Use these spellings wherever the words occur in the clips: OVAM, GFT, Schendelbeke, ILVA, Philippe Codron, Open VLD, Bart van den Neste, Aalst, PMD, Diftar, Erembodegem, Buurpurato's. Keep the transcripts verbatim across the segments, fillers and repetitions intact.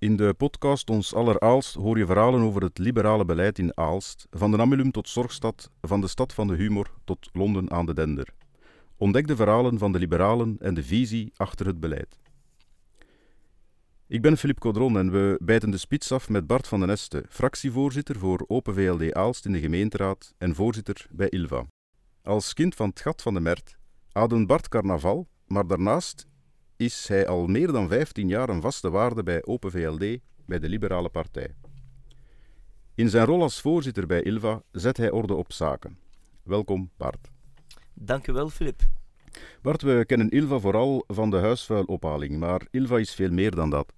In de podcast Ons Aller Aalst hoor je verhalen over het liberale beleid in Aalst, van de Namilum tot Zorgstad, van de stad van de humor tot Londen aan de Dender. Ontdek de verhalen van de liberalen en de visie achter het beleid. Ik ben Philippe Codron en we bijten de spits af met Bart van den Neste, fractievoorzitter voor Open V L D Aalst in de gemeenteraad en voorzitter bij I L V A. Als kind van het gat van de Mert ademt Bart carnaval, maar daarnaast is hij al meer dan vijftien jaar een vaste waarde bij Open V L D, bij de Liberale Partij. In zijn rol als voorzitter bij I L V A zet hij orde op zaken. Welkom, Bart. Dank u wel, Filip. Bart, we kennen I L V A vooral van de huisvuilophaling, maar I L V A is veel meer dan dat.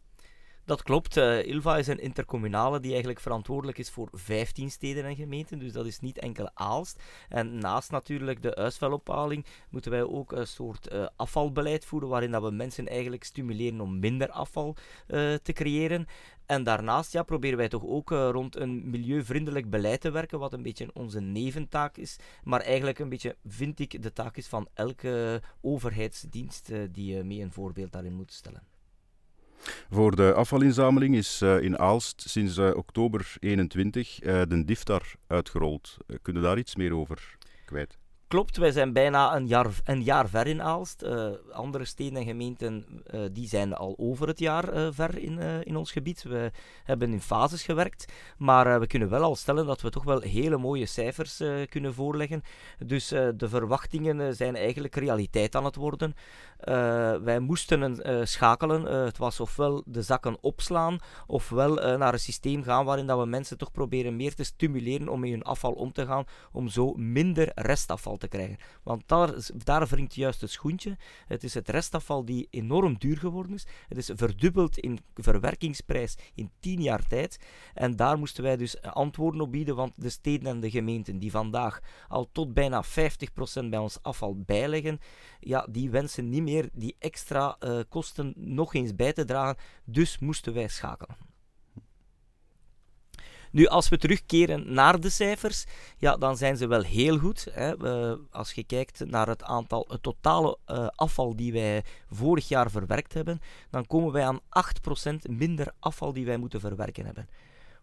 Dat klopt. Uh, I L V A is een intercommunale die eigenlijk verantwoordelijk is voor vijftien steden en gemeenten, dus dat is niet enkel Aalst. En naast natuurlijk de huisvuilophaling moeten wij ook een soort uh, afvalbeleid voeren, waarin dat we mensen eigenlijk stimuleren om minder afval uh, te creëren. En daarnaast ja, proberen wij toch ook uh, rond een milieuvriendelijk beleid te werken, wat een beetje onze neventaak is, maar eigenlijk een beetje, vind ik, de taak is van elke overheidsdienst uh, die uh, mee een voorbeeld daarin moet stellen. Voor de afvalinzameling is uh, in Aalst sinds uh, oktober eenentwintig uh, de Diftar uitgerold. Uh, kunnen we daar iets meer over kwijt? Klopt, wij zijn bijna een jaar, een jaar ver in Aalst. Uh, andere steden en gemeenten uh, die zijn al over het jaar uh, ver in, uh, in ons gebied. We hebben in fases gewerkt, maar uh, we kunnen wel al stellen dat we toch wel hele mooie cijfers uh, kunnen voorleggen. Dus uh, de verwachtingen uh, zijn eigenlijk realiteit aan het worden. Uh, wij moesten een, uh, schakelen. Uh, het was ofwel de zakken opslaan, ofwel uh, naar een systeem gaan waarin dat we mensen toch proberen meer te stimuleren om met hun afval om te gaan, om zo minder restafval te te krijgen. Want daar, daar wringt juist het schoentje. Het is het restafval die enorm duur geworden is. Het is verdubbeld in verwerkingsprijs in tien jaar tijd. En daar moesten wij dus antwoorden op bieden, want de steden en de gemeenten die vandaag al tot bijna vijftig procent bij ons afval bijleggen, ja, die wensen niet meer die extra uh, kosten nog eens bij te dragen. Dus moesten wij schakelen. Nu, als we terugkeren naar de cijfers, ja, dan zijn ze wel heel goed. Hè. Uh, als je kijkt naar het aantal, het totale uh, afval die wij vorig jaar verwerkt hebben, dan komen wij aan acht procent minder afval die wij moeten verwerken hebben.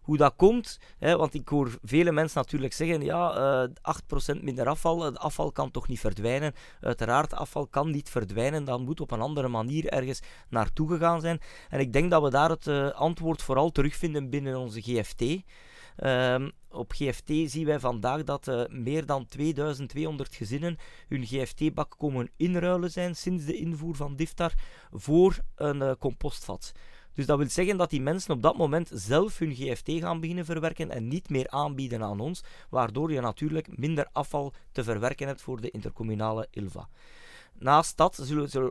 Hoe dat komt, hè, want ik hoor vele mensen natuurlijk zeggen, ja, uh, acht procent minder afval, het afval kan toch niet verdwijnen. Uiteraard, afval kan niet verdwijnen, dat moet op een andere manier ergens naartoe gegaan zijn. En ik denk dat we daar het uh, antwoord vooral terugvinden binnen onze G F T. Um, op G F T zien wij vandaag dat uh, meer dan tweeduizend tweehonderd gezinnen hun G F T-bak komen inruilen zijn sinds de invoer van Diftar voor een uh, compostvat. Dus dat wil zeggen dat die mensen op dat moment zelf hun G F T gaan beginnen verwerken en niet meer aanbieden aan ons, waardoor je natuurlijk minder afval te verwerken hebt voor de intercommunale I L V A. Naast dat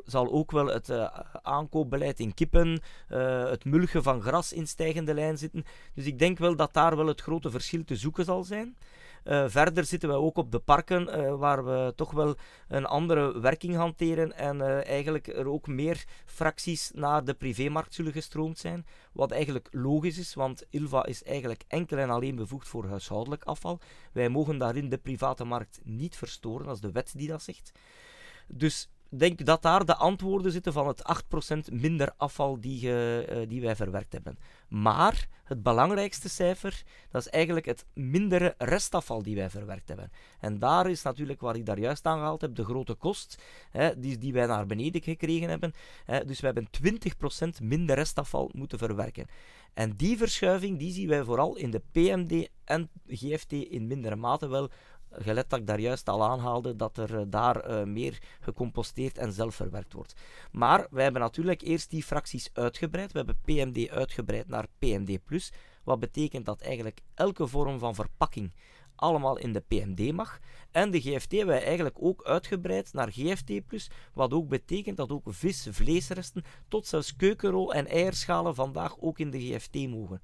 zal ook wel het uh, aankoopbeleid in kippen, uh, het mulgen van gras in stijgende lijn zitten. Dus ik denk wel dat daar wel het grote verschil te zoeken zal zijn. Uh, verder zitten we ook op de parken, uh, waar we toch wel een andere werking hanteren en uh, eigenlijk er ook meer fracties naar de privémarkt zullen gestroomd zijn. Wat eigenlijk logisch is, want I L V A is eigenlijk enkel en alleen bevoegd voor huishoudelijk afval. Wij mogen daarin de private markt niet verstoren, dat is de wet die dat zegt. Dus ik denk dat daar de antwoorden zitten van het acht procent minder afval die, uh, die wij verwerkt hebben. Maar het belangrijkste cijfer, dat is eigenlijk het mindere restafval die wij verwerkt hebben. En daar is natuurlijk, waar ik daar juist aangehaald heb, de grote kost, hè, die, die wij naar beneden gekregen hebben. Hè, dus we hebben twintig procent minder restafval moeten verwerken. En die verschuiving die zien wij vooral in de P M D en G F T in mindere mate wel. Gelet dat ik daar juist al aanhaalde dat er daar uh, meer gecomposteerd en zelf verwerkt wordt. Maar wij hebben natuurlijk eerst die fracties uitgebreid. We hebben P M D uitgebreid naar P M D plus. Wat betekent dat eigenlijk elke vorm van verpakking allemaal in de P M D mag. En de G F T hebben wij eigenlijk ook uitgebreid naar G F T plus. Wat ook betekent dat ook vis, vleesresten, tot zelfs keukenrol en eierschalen vandaag ook in de G F T mogen.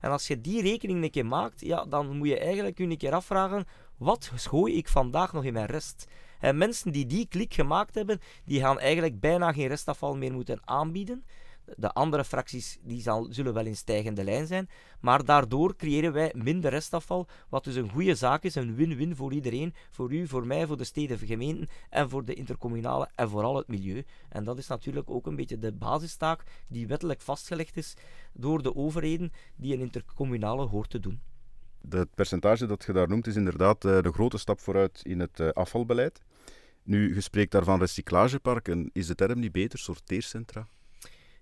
En als je die rekening een keer maakt, ja, dan moet je eigenlijk een keer afvragen, wat gooi ik vandaag nog in mijn rest? En mensen die die klik gemaakt hebben, die gaan eigenlijk bijna geen restafval meer moeten aanbieden. De andere fracties die zal, zullen wel in stijgende lijn zijn, maar daardoor creëren wij minder restafval, wat dus een goede zaak is, een win-win voor iedereen, voor u, voor mij, voor de steden, gemeenten en voor de intercommunale en vooral het milieu. En dat is natuurlijk ook een beetje de basistaak die wettelijk vastgelegd is door de overheden die een intercommunale hoort te doen. Het percentage dat je daar noemt is inderdaad de grote stap vooruit in het afvalbeleid. Nu, je spreekt daarvan recyclageparken. Is de term niet beter, sorteercentra?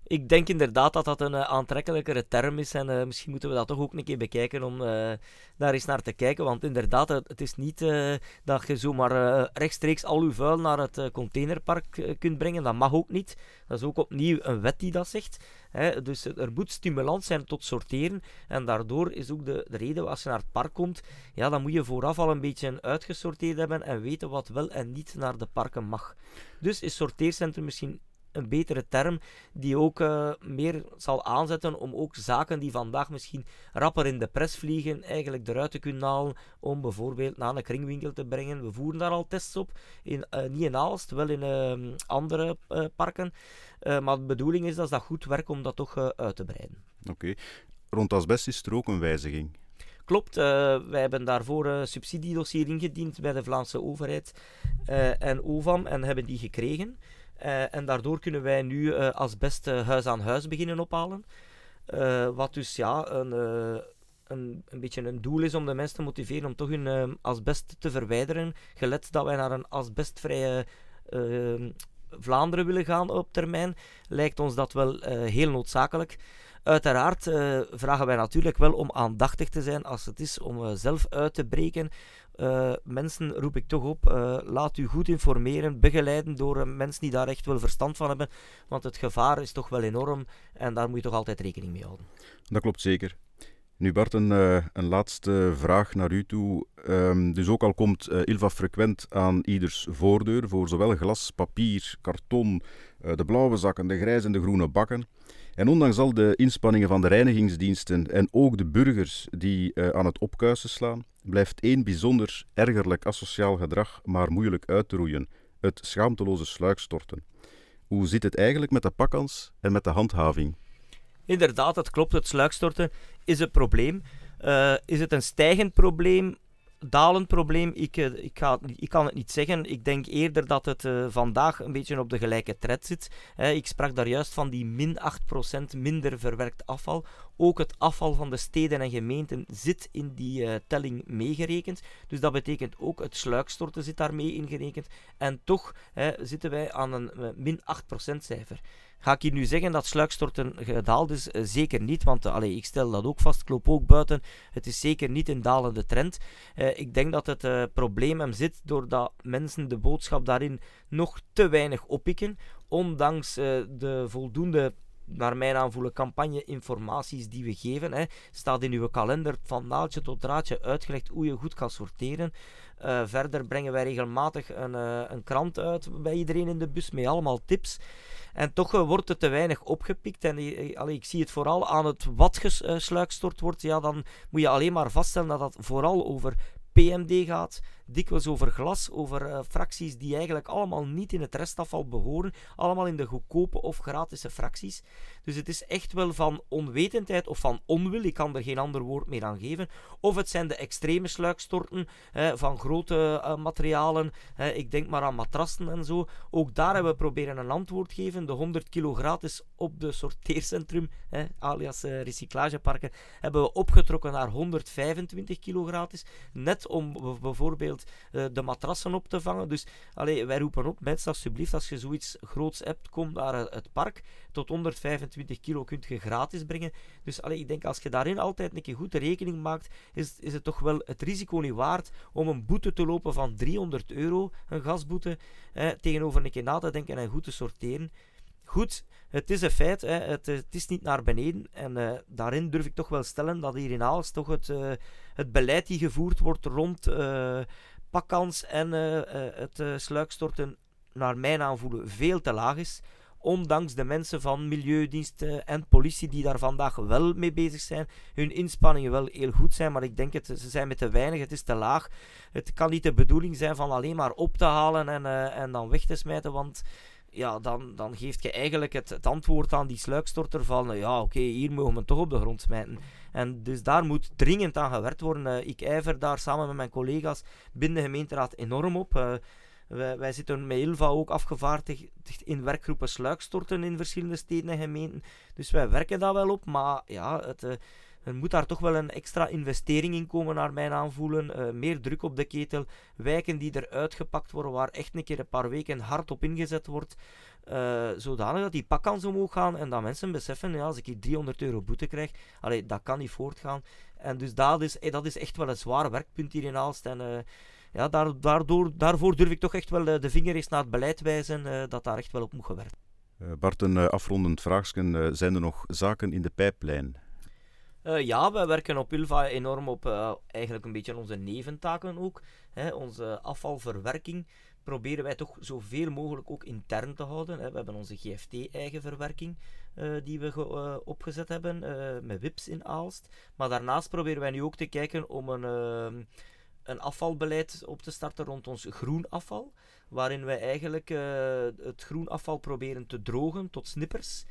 Ik denk inderdaad dat dat een uh, aantrekkelijkere term is en uh, misschien moeten we dat toch ook een keer bekijken om uh, daar eens naar te kijken. Want inderdaad, het, het is niet uh, dat je zomaar uh, rechtstreeks al uw vuil naar het uh, containerpark uh, kunt brengen. Dat mag ook niet. Dat is ook opnieuw een wet die dat zegt. Hè. Dus er moet stimulans zijn tot sorteren. En daardoor is ook de, de reden, als je naar het park komt, ja, dan moet je vooraf al een beetje uitgesorteerd hebben en weten wat wel en niet naar de parken mag. Dus is sorteercentrum misschien een betere term die ook uh, meer zal aanzetten om ook zaken die vandaag misschien rapper in de pres vliegen, eigenlijk eruit te kunnen halen om bijvoorbeeld naar een kringwinkel te brengen. We voeren daar al tests op, in, uh, niet in Aalst, wel in uh, andere uh, parken. Uh, maar de bedoeling is dat dat goed werkt om dat toch uh, uit te breiden. Oké. Okay. Rond asbest is er ook een wijziging. Klopt, uh, wij hebben daarvoor een subsidiedossier ingediend bij de Vlaamse overheid uh, en O V A M en hebben die gekregen. Uh, en daardoor kunnen wij nu uh, asbest uh, huis aan huis beginnen ophalen. Uh, wat dus ja, een, uh, een, een beetje een doel is om de mensen te motiveren om toch hun uh, asbest te verwijderen. Gelet dat wij naar een asbestvrije uh, Vlaanderen willen gaan op termijn, lijkt ons dat wel uh, heel noodzakelijk. Uiteraard uh, vragen wij natuurlijk wel om aandachtig te zijn als het is om uh, zelf uit te breken. Uh, mensen roep ik toch op, uh, laat u goed informeren, begeleiden door uh, mensen die daar echt wel verstand van hebben. Want het gevaar is toch wel enorm en daar moet je toch altijd rekening mee houden. Dat klopt zeker. Nu Bart, een, uh, een laatste vraag naar u toe. Um, dus ook al komt uh, ILVA frequent aan ieders voordeur voor zowel glas, papier, karton, uh, de blauwe zakken, de grijze en de groene bakken. En ondanks al de inspanningen van de reinigingsdiensten en ook de burgers die uh, aan het opkuisen slaan, blijft één bijzonder ergerlijk asociaal gedrag maar moeilijk uit te roeien. Het schaamteloze sluikstorten. Hoe zit het eigenlijk met de pakkans en met de handhaving? Inderdaad, dat klopt. Het sluikstorten is een probleem. Uh, is het een stijgend probleem? Dalend probleem, ik, ik, ga, ik kan het niet zeggen. Ik denk eerder dat het uh, vandaag een beetje op de gelijke tred zit. He, ik sprak daar juist van die min acht procent minder verwerkt afval. Ook het afval van de steden en gemeenten zit in die uh, telling meegerekend. Dus dat betekent ook het sluikstorten zit daarmee ingerekend. En toch he, zitten wij aan een uh, min acht procent cijfer. Ga ik hier nu zeggen dat sluikstorten gedaald is? Uh, zeker niet, want uh, allee, ik stel dat ook vast, ik loop ook buiten. Het is zeker niet een dalende trend. Uh, ik denk dat het uh, probleem hem zit doordat mensen de boodschap daarin nog te weinig oppikken. Ondanks uh, de voldoende, naar mijn aanvoelen, campagne-informaties die we geven. Hè. Staat in uw kalender van naaldje tot draadje uitgelegd hoe je goed kan sorteren. Uh, verder brengen wij regelmatig een, uh, een krant uit bij iedereen in de bus met allemaal tips. En toch uh, wordt het te weinig opgepikt. En uh, allee, ik zie het vooral aan het wat gesluikstort wordt. Ja, dan moet je alleen maar vaststellen dat dat vooral over P M D gaat, dikwijls over glas, over uh, fracties die eigenlijk allemaal niet in het restafval behoren, allemaal in de goedkope of gratis fracties. Dus het is echt wel van onwetendheid of van onwil, ik kan er geen ander woord meer aan geven. Of het zijn de extreme sluikstorten hè, van grote uh, materialen, hè, ik denk maar aan matrassen en zo. Ook daar hebben we proberen een antwoord te geven. De honderd kilo gratis op de sorteercentrum, hè, alias uh, recyclageparken, hebben we opgetrokken naar honderdvijfentwintig kilo gratis, net om bijvoorbeeld de matrassen op te vangen. Dus allez, wij roepen op, mensen, alsjeblieft, als je zoiets groots hebt, kom naar het park. Tot honderdvijfentwintig kilo kunt je gratis brengen. Dus allez, ik denk, als je daarin altijd een keer goed de rekening maakt, is, is het toch wel het risico niet waard om een boete te lopen van driehonderd euro, een gasboete, eh, tegenover een keer na te denken en goed te sorteren. Goed, het is een feit, hè. Het, het is niet naar beneden en uh, daarin durf ik toch wel stellen dat hier in Aalst toch het, uh, het beleid die gevoerd wordt rond uh, pakkans en uh, uh, het uh, sluikstorten naar mijn aanvoelen veel te laag is. Ondanks de mensen van milieudiensten en politie die daar vandaag wel mee bezig zijn. Hun inspanningen wel heel goed zijn, maar ik denk het, ze zijn met te weinig, het is te laag. Het kan niet de bedoeling zijn van alleen maar op te halen en, uh, en dan weg te smijten, want ja, dan, dan geeft je eigenlijk het, het antwoord aan die sluikstorter van uh, ja, oké, okay, hier mogen we toch op de grond smijten. En dus daar moet dringend aan gewerkt worden. Uh, ik ijver daar samen met mijn collega's binnen de gemeenteraad enorm op. Uh, wij, wij zitten met I L V A ook afgevaardigd in werkgroepen sluikstorten in verschillende steden en gemeenten. Dus wij werken daar wel op, maar ja, het... Uh, Er moet daar toch wel een extra investering in komen naar mijn aanvoelen. Uh, meer druk op de ketel. Wijken die eruit gepakt worden waar echt een keer een paar weken hard op ingezet wordt. Uh, zodanig dat die pakkans omhoog gaan en dat mensen beseffen, ja, als ik hier driehonderd euro boete krijg, allee, dat kan niet voortgaan. En dus dat is, dat is echt wel een zwaar werkpunt hier in Aalst. En uh, ja, daardoor, daarvoor durf ik toch echt wel de vinger eens naar het beleid wijzen uh, dat daar echt wel op moet gewerkt. Uh, Bart, een uh, afrondend vraagje. Uh, zijn er nog zaken in de pijplijn? Uh, ja, we werken op I L V A enorm op uh, eigenlijk een beetje onze neventaken ook. Hè. Onze afvalverwerking proberen wij toch zoveel mogelijk ook intern te houden. Hè. We hebben onze G F T-eigen verwerking uh, die we ge- uh, opgezet hebben uh, met W I P's in Aalst. Maar daarnaast proberen wij nu ook te kijken om een... Uh, een afvalbeleid op te starten rond ons groen afval, waarin wij eigenlijk uh, het groen afval proberen te drogen tot snippers.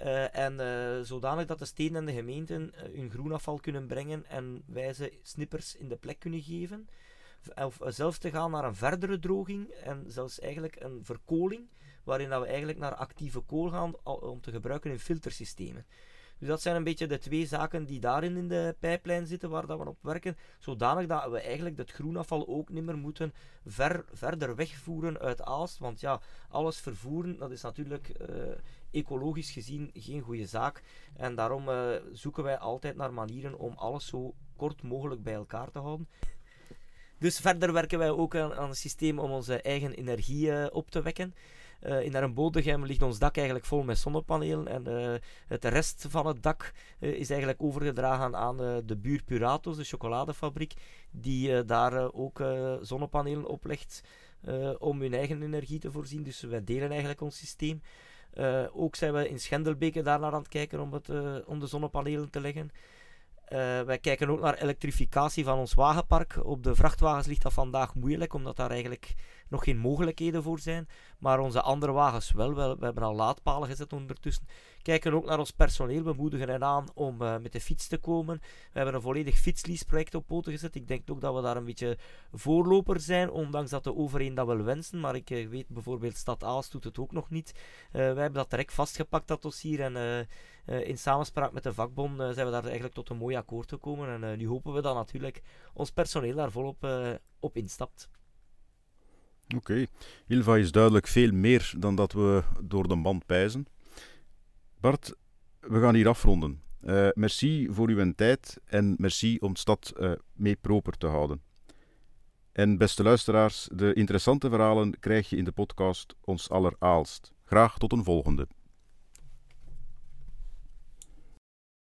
Uh, en uh, zodanig dat de steden en de gemeenten uh, hun groenafval kunnen brengen en wij ze snippers in de plek kunnen geven. Of uh, zelfs te gaan naar een verdere droging en zelfs eigenlijk een verkoling, waarin dat we eigenlijk naar actieve kool gaan al, om te gebruiken in filtersystemen. Dus dat zijn een beetje de twee zaken die daarin in de pijplijn zitten, waar dat we op werken, zodanig dat we eigenlijk dat groenafval ook niet meer moeten ver, verder wegvoeren uit Aalst, want ja, alles vervoeren, dat is natuurlijk uh, ecologisch gezien geen goede zaak en daarom uh, zoeken wij altijd naar manieren om alles zo kort mogelijk bij elkaar te houden. Dus verder werken wij ook aan, aan een systeem om onze eigen energie uh, op te wekken. Uh, in Erembodegem ligt ons dak eigenlijk vol met zonnepanelen en uh, het rest van het dak uh, is eigenlijk overgedragen aan uh, de Buurpurato's, de chocoladefabriek, die uh, daar uh, ook uh, zonnepanelen oplegt uh, om hun eigen energie te voorzien. Dus wij delen eigenlijk ons systeem. Uh, ook zijn we in Schendelbeke daarnaar aan het kijken om, het, uh, om de zonnepanelen te leggen. Uh, wij kijken ook naar elektrificatie van ons wagenpark. Op de vrachtwagens ligt dat vandaag moeilijk, omdat daar eigenlijk nog geen mogelijkheden voor zijn. Maar onze andere wagens wel. We, we hebben al laadpalen gezet ondertussen. Kijken ook naar ons personeel. We moedigen hen aan om uh, met de fiets te komen. We hebben een volledig fietsleaseproject op poten gezet. Ik denk ook dat we daar een beetje voorloper zijn, ondanks dat de overheden dat wel wensen. Maar ik uh, weet bijvoorbeeld, Stad Aalst doet het ook nog niet. Uh, wij hebben dat direct vastgepakt, dat dossier. En uh, uh, in samenspraak met de vakbond uh, zijn we daar eigenlijk tot een mooi akkoord gekomen. En uh, nu hopen we dat natuurlijk ons personeel daar volop uh, op instapt. Oké, okay. I L V A is duidelijk veel meer dan dat we door de band pijzen. Bart, we gaan hier afronden. Uh, merci voor uw tijd en merci om de stad uh, mee proper te houden. En beste luisteraars, de interessante verhalen krijg je in de podcast Ons Aller Aalst. Graag tot een volgende.